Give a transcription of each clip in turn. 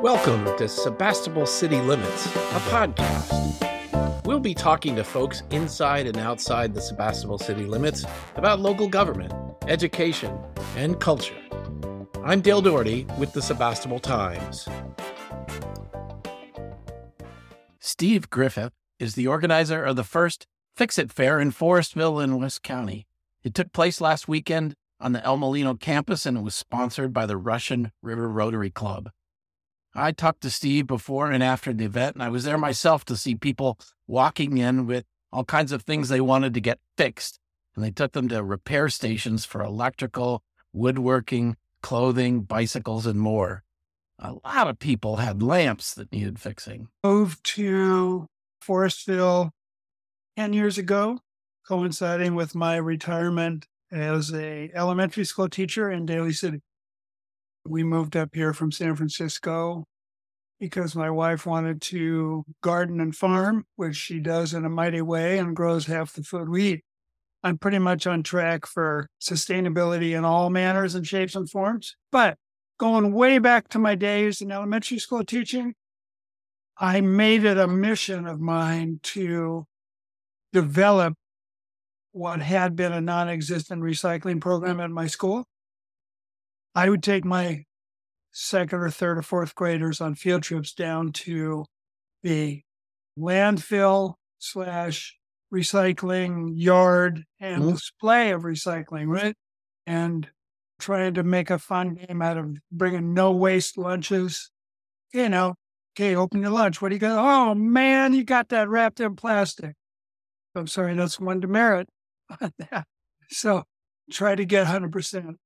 Welcome to Sebastopol City Limits, a podcast. We'll be talking to folks inside and outside the Sebastopol City Limits about local government, education, and culture. I'm Dale Doherty with the Sebastopol Times. Steve Griffith is the organizer of the first Fix-It Fair in Forestville in West County. It took place last weekend on the El Molino campus, and it was sponsored by the Russian River Rotary Club. I talked to Steve before and after the event, and I was there myself to see people walking in with all kinds of things they wanted to get fixed. And they took them to repair stations for electrical, woodworking, clothing, bicycles, and more. A lot of people had lamps that needed fixing. Moved to Forestville 10 years ago, coinciding with my retirement as an elementary school teacher in Daly City. We moved up here from San Francisco because my wife wanted to garden and farm, which she does in a mighty way and grows half the food we eat. I'm pretty much on track for sustainability in all manners and shapes and forms. But going way back to my days in elementary school teaching, I made it a mission of mine to develop what had been a non-existent recycling program at my school. I would take my second or third or fourth graders on field trips down to the landfill/recycling yard and display of recycling, right? And trying to make a fun game out of bringing no waste lunches. You know, okay, open your lunch. What do you got? Oh, man, you got that wrapped in plastic. I'm sorry, that's one demerit on that. So try to get 100%.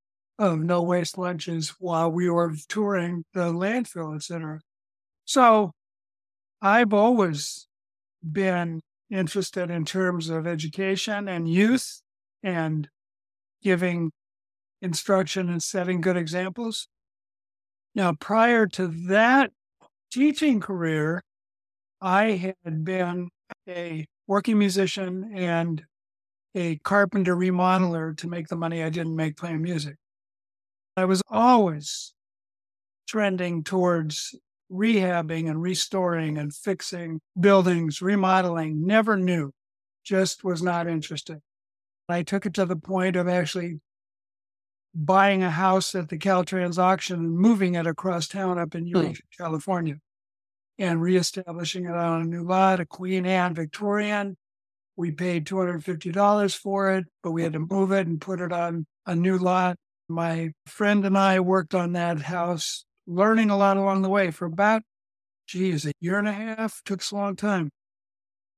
Of no waste lunches while we were touring the landfill, et cetera. So I've always been interested in terms of education and youth and giving instruction and setting good examples. Now, prior to that teaching career, I had been a working musician and a carpenter remodeler to make the money I didn't make playing music. I was always trending towards rehabbing and restoring and fixing buildings, remodeling, never knew, just was not interested. I took it to the point of actually buying a house at the Caltrans auction and moving it across town up in Eureka, California, and reestablishing it on a new lot, a Queen Anne Victorian. We paid $250 for it, but we had to move it and put it on a new lot. My friend and I worked on that house, learning a lot along the way for about, a year and a half. Took us a long time.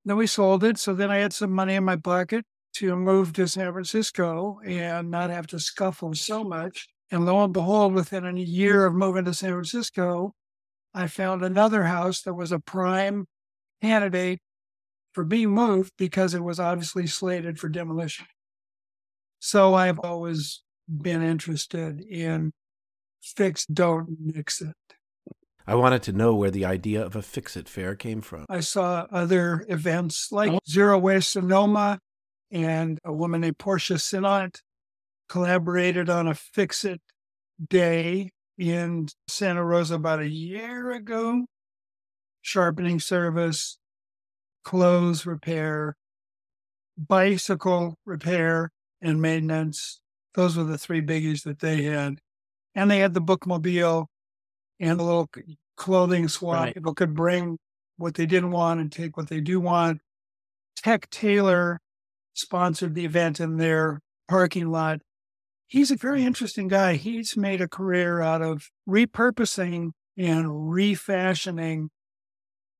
Then we sold it. So then I had some money in my pocket to move to San Francisco and not have to scuffle so much. And lo and behold, within a year of moving to San Francisco, I found another house that was a prime candidate for being moved because it was obviously slated for demolition. So I've always been interested in fix, don't mix it. I wanted to know where the idea of a Fix-It Fair came from. I saw other events like Zero Waste Sonoma, and a woman named Portia Sinnett collaborated on a Fix-It Day in Santa Rosa about a year ago. Sharpening service, clothes repair, bicycle repair and maintenance. Those were the three biggies that they had. And they had the bookmobile and a little clothing swap. Right. People could bring what they didn't want and take what they do want. Tech Taylor sponsored the event in their parking lot. He's a very interesting guy. He's made a career out of repurposing and refashioning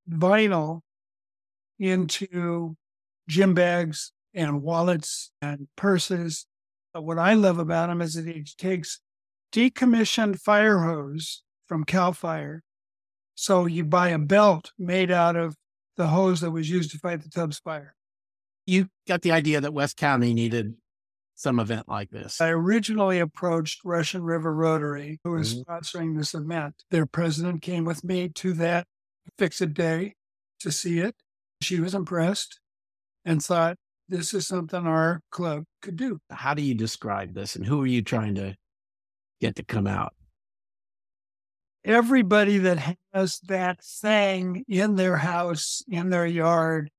vinyl into gym bags and wallets and purses. But what I love about him is that he takes decommissioned fire hose from Cal Fire. So you buy a belt made out of the hose that was used to fight the Tubbs fire. You got the idea that West County needed some event like this. I originally approached Russian River Rotary, who was sponsoring this event. Their president came with me to that Fix-It Day to see it. She was impressed and thought, this is something our club could do. How do you describe this, and who are you trying to get to come out? everybody that has that thing in their house, in their yard,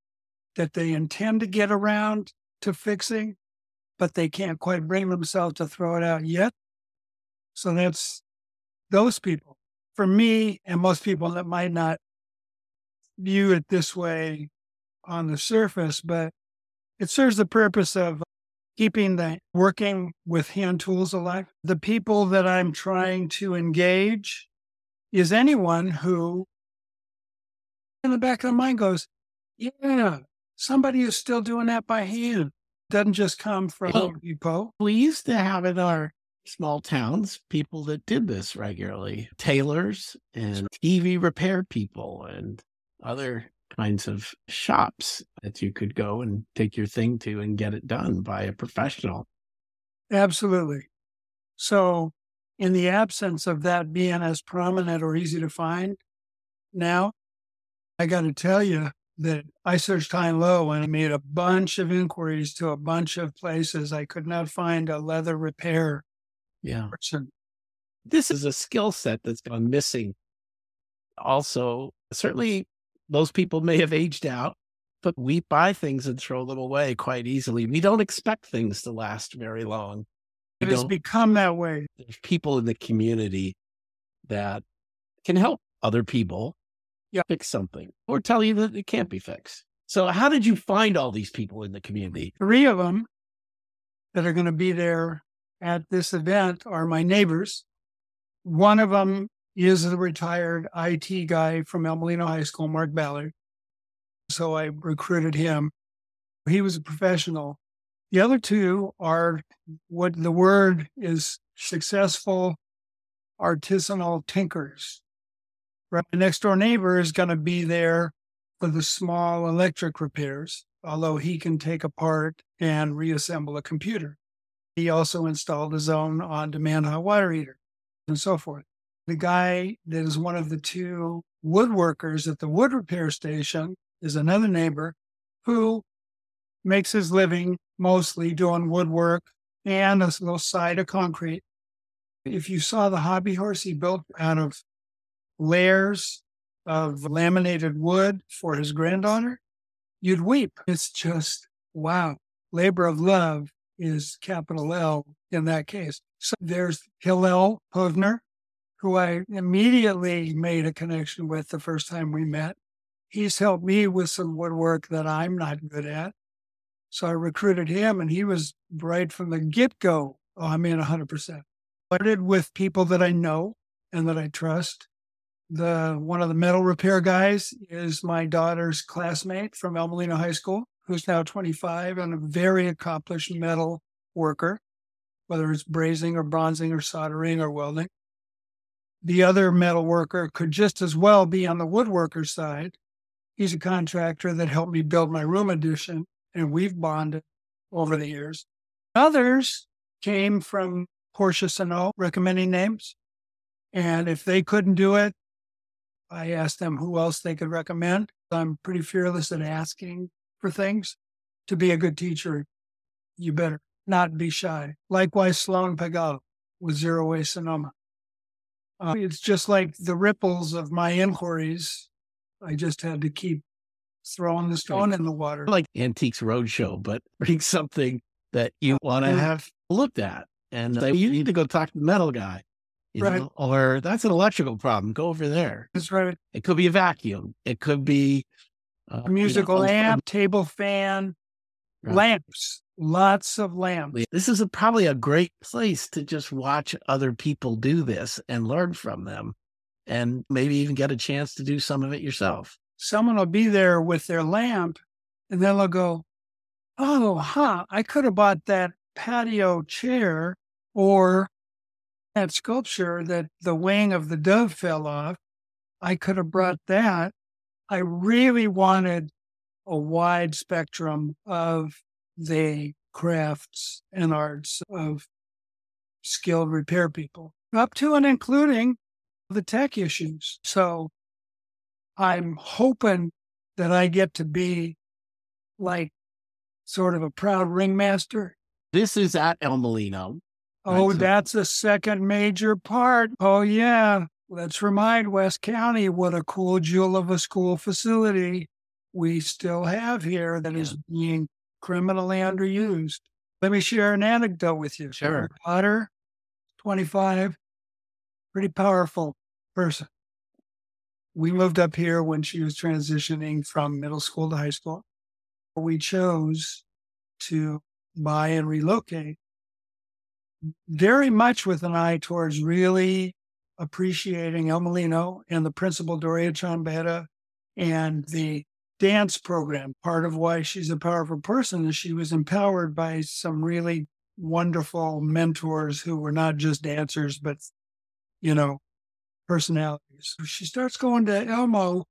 that they intend to get around to fixing, but they can't quite bring themselves to throw it out yet. So that's those people. For me, and most people that might not view it this way on the surface, but it serves the purpose of keeping the working with hand tools alive. The people that I'm trying to engage is anyone who, in the back of their mind, goes, yeah, somebody is still doing that by hand. Doesn't just come from Home Depot. We used to have in our small towns people that did this regularly, tailors and TV repair people and other kinds of shops that you could go and take your thing to and get it done by a professional. Absolutely. So in the absence of that being as prominent or easy to find now, I got to tell you that I searched high and low and I made a bunch of inquiries to a bunch of places. I could not find a leather repair person. This is a skill set that's gone missing. Also, certainly those people may have aged out, but we buy things and throw them away quite easily. We don't expect things to last very long. It has become that way. There's people in the community that can help other people fix something or tell you that it can't be fixed. So how did you find all these people in the community? Three of them that are going to be there at this event are my neighbors. One of them is the retired IT guy from El Molino High School, Mark Ballard. So I recruited him. He was a professional. The other two are what the word is, successful artisanal tinkers. Right? The next door neighbor is going to be there for the small electric repairs, although he can take apart and reassemble a computer. He also installed his own on-demand hot water heater and so forth. The guy that is one of the two woodworkers at the wood repair station is another neighbor who makes his living mostly doing woodwork and a little side of concrete. If you saw the hobby horse he built out of layers of laminated wood for his granddaughter, you'd weep. It's just, wow. Labor of love is capital L in that case. So there's Hillel Povner, who I immediately made a connection with the first time we met. He's helped me with some woodwork that I'm not good at. So I recruited him, and he was right from the get-go. Oh, I'm in 100%. I started with people that I know and that I trust. One of the metal repair guys is my daughter's classmate from El Molino High School, who's now 25 and a very accomplished metal worker, whether it's brazing or bronzing or soldering or welding. The other metal worker could just as well be on the woodworker side. He's a contractor that helped me build my room addition, and we've bonded over the years. Others came from Portia Sano, recommending names. And if they couldn't do it, I asked them who else they could recommend. I'm pretty fearless at asking for things. To be a good teacher, you better not be shy. Likewise, Sloan Pagal with Zero Waste Sonoma. It's just like the ripples of my inquiries. I just had to keep throwing the stone in the water. Like Antiques Roadshow, but bring something that you want to have looked at. And say, you need to go talk to the metal guy. You know, or that's an electrical problem. Go over there. That's right. It could be a vacuum. It could be a musical amp, table fan, lamps. Lots of lamps. This is probably a great place to just watch other people do this and learn from them and maybe even get a chance to do some of it yourself. Someone will be there with their lamp and then they'll go, I could have bought that patio chair or that sculpture that the wing of the dove fell off. I could have brought that. I really wanted a wide spectrum of the crafts and arts of skilled repair people, up to and including the tech issues. So I'm hoping that I get to be like sort of a proud ringmaster. This is at El Molino. That's a second major part. Oh, yeah. let's remind West County what a cool jewel of a school facility we still have here that is being criminally underused. Let me share an anecdote with you. Sure. My daughter, 25, pretty powerful person. We moved up here when she was transitioning from middle school to high school. We chose to buy and relocate very much with an eye towards really appreciating El Molino and the principal, Doria Chambetta, and the dance program. Part of why she's a powerful person is she was empowered by some really wonderful mentors who were not just dancers, but, you know, personalities. She starts going to Elmo,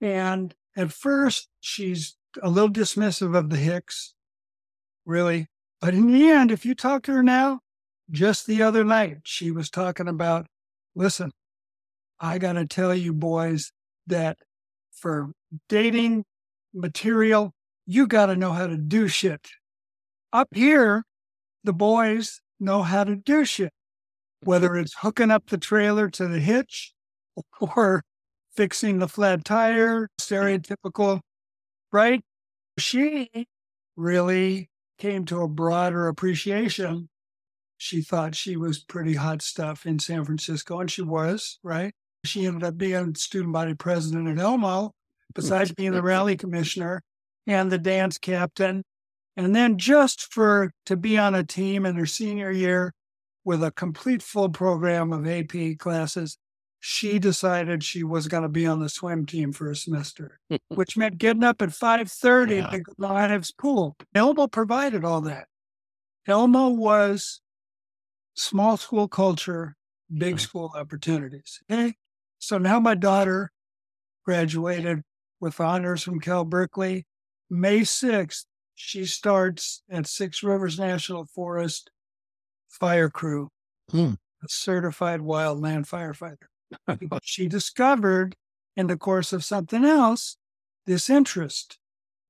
and at first she's a little dismissive of the Hicks, really. But in the end, if you talk to her now, just the other night, she was talking about, listen, I got to tell you boys that for dating material, you got to know how to do shit. Up here, the boys know how to do shit, whether it's hooking up the trailer to the hitch or fixing the flat tire, stereotypical, right? She really came to a broader appreciation. She thought she was pretty hot stuff in San Francisco, and she was, right? She ended up being student body president at Elmo, besides being the rally commissioner and the dance captain. And then just to be on a team in her senior year with a complete full program of AP classes, she decided she was going to be on the swim team for a semester, which meant getting up at 5:30 to go to the Ives pool. Elmo provided all that. Elmo was small school culture, big school opportunities. Okay? So now my daughter graduated with honors from Cal Berkeley. May 6th, she starts at Six Rivers National Forest Fire Crew, a certified wildland firefighter. She discovered, in the course of something else, this interest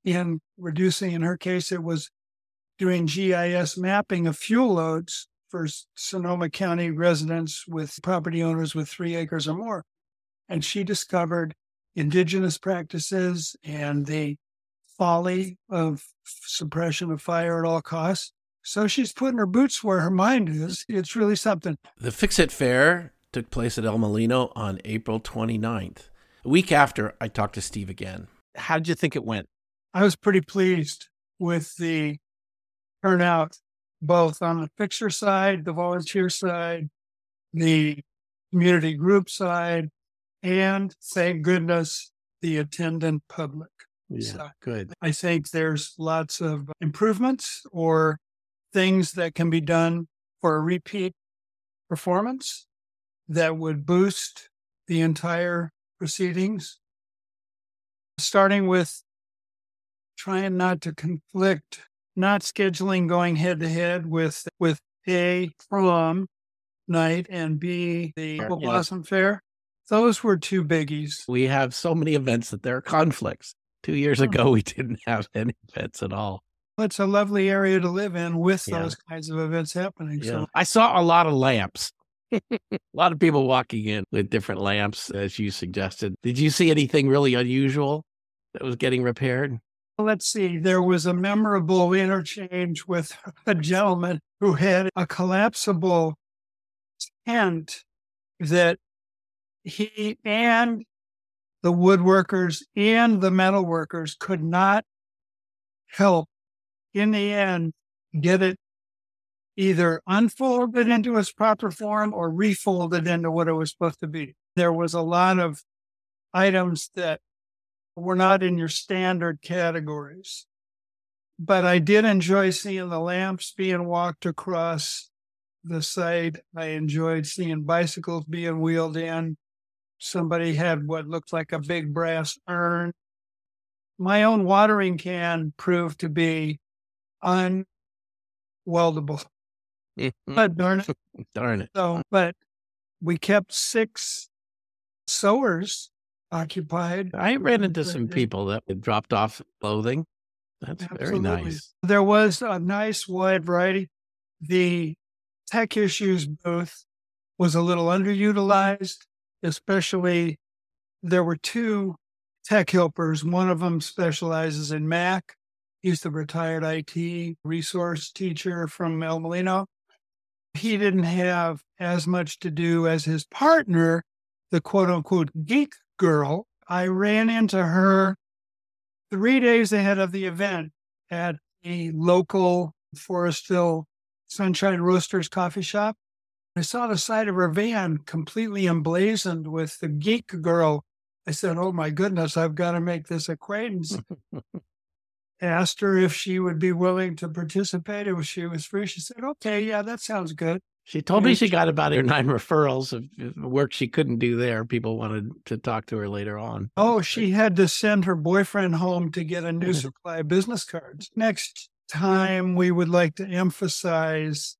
in reducing, in her case, it was doing GIS mapping of fuel loads for Sonoma County residents with property owners with 3 acres or more. And she discovered indigenous practices and the folly of suppression of fire at all costs. So she's putting her boots where her mind is. It's really something. The Fix-It Fair took place at El Molino on April 29th. A week after, I talked to Steve again. How did you think it went? I was pretty pleased with the turnout, both on the fixer side, the volunteer side, the community group side, and, thank goodness, the attendant public side. Good. I think there's lots of improvements or things that can be done for a repeat performance that would boost the entire proceedings, starting with trying not to conflict, not scheduling going head-to-head with A, prom night, and B, the Apple Blossom Fair. Those were two biggies. We have so many events that there are conflicts. 2 years ago, we didn't have any events at all. It's a lovely area to live in with those kinds of events happening. Yeah. So I saw a lot of lamps. A lot of people walking in with different lamps, as you suggested. Did you see anything really unusual that was getting repaired? Let's see. There was a memorable interchange with a gentleman who had a collapsible tent that he and the woodworkers and the metalworkers could not help, in the end, get it either unfolded into its proper form or refolded into what it was supposed to be. There was a lot of items that were not in your standard categories. But I did enjoy seeing the lamps being walked across the site. I enjoyed seeing bicycles being wheeled in. Somebody had what looked like a big brass urn. My own watering can proved to be unweldable. But darn it. So, but we kept 6 sewers occupied. I ran into some people that dropped off clothing. That's very nice. There was a nice wide variety. The Tech Issues booth was a little underutilized. especially there were two tech helpers. One of them specializes in Mac. He's the retired IT resource teacher from El Molino. He didn't have as much to do as his partner, the quote-unquote geek girl. I ran into her 3 days ahead of the event at a local Forestville Sunshine Roasters coffee shop. I saw the side of her van completely emblazoned with the geek girl. I said, oh my goodness, I've got to make this acquaintance. Asked her if she would be willing to participate if she was free. She said, okay, yeah, that sounds good. She told me she got about 9 referrals of work she couldn't do there. People wanted to talk to her later on. Oh, she had to send her boyfriend home to get a new supply of business cards. Next time, we would like to emphasize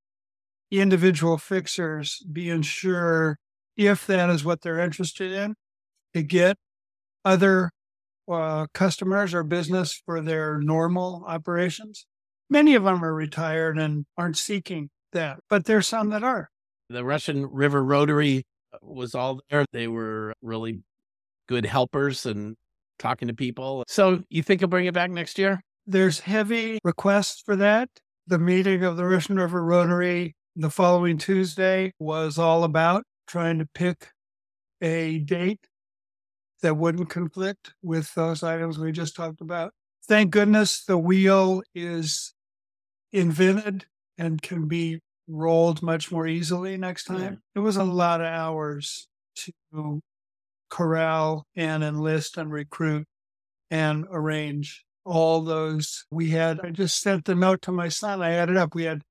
individual fixers being sure, if that is what they're interested in, to get other customers or business for their normal operations. Many of them are retired and aren't seeking that, but there's some that are. The Russian River Rotary was all there. They were really good helpers and talking to people. So you think you'll bring it back next year? There's heavy requests for that. The meeting of the Russian River Rotary the following Tuesday was all about trying to pick a date that wouldn't conflict with those items we just talked about. Thank goodness the wheel is invented and can be rolled much more easily next time. It was a lot of hours to corral and enlist and recruit and arrange all those. We had, I just sent the note to my son, I added up, we had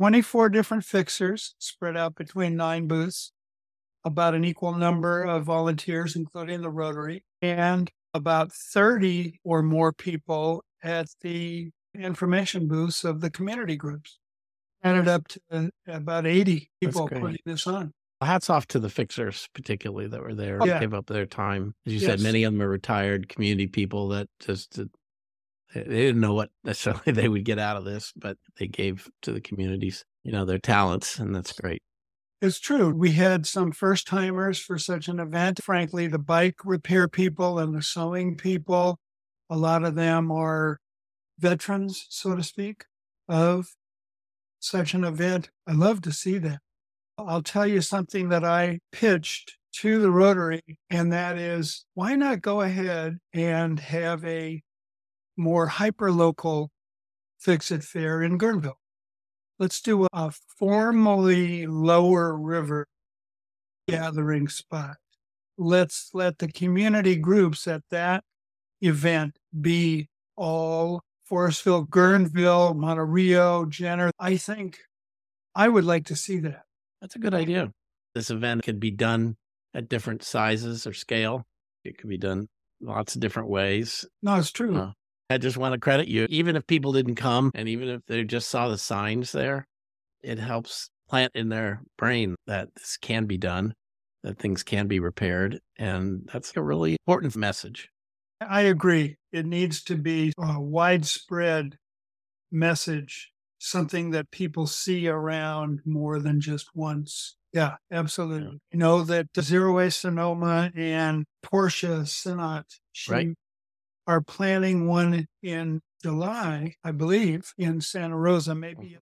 24 different fixers spread out between 9 booths, about an equal number of volunteers, including the Rotary, and about 30 or more people at the information booths of the community groups. Added up to about 80 people putting this on. Hats off to the fixers, particularly, that were there, gave up their time. As you said, many of them are retired community people that just, they didn't know what necessarily they would get out of this, but they gave to the communities, you know, their talents, and that's great. It's true. We had some first-timers for such an event. Frankly, the bike repair people and the sewing people, a lot of them are veterans, so to speak, of such an event. I love to see that. I'll tell you something that I pitched to the Rotary, and that is, why not go ahead and have a more hyper-local Fix-It Fair in Guerneville? Let's do a formally lower river gathering spot. Let's let the community groups at that event be all Forestville, Guerneville, Monterey, Jenner. I think I would like to see that. That's a good idea. This event could be done at different sizes or scale. It could be done lots of different ways. No, it's true. I just want to credit you. Even if people didn't come and even if they just saw the signs there, it helps plant in their brain that this can be done, that things can be repaired. And that's a really important message. I agree. It needs to be a widespread message, something that people see around more than just once. Yeah, absolutely. Yeah. You know that Zero Waste Sonoma and Portia Sinnett, are planning one in July, I believe, in Santa Rosa, maybe.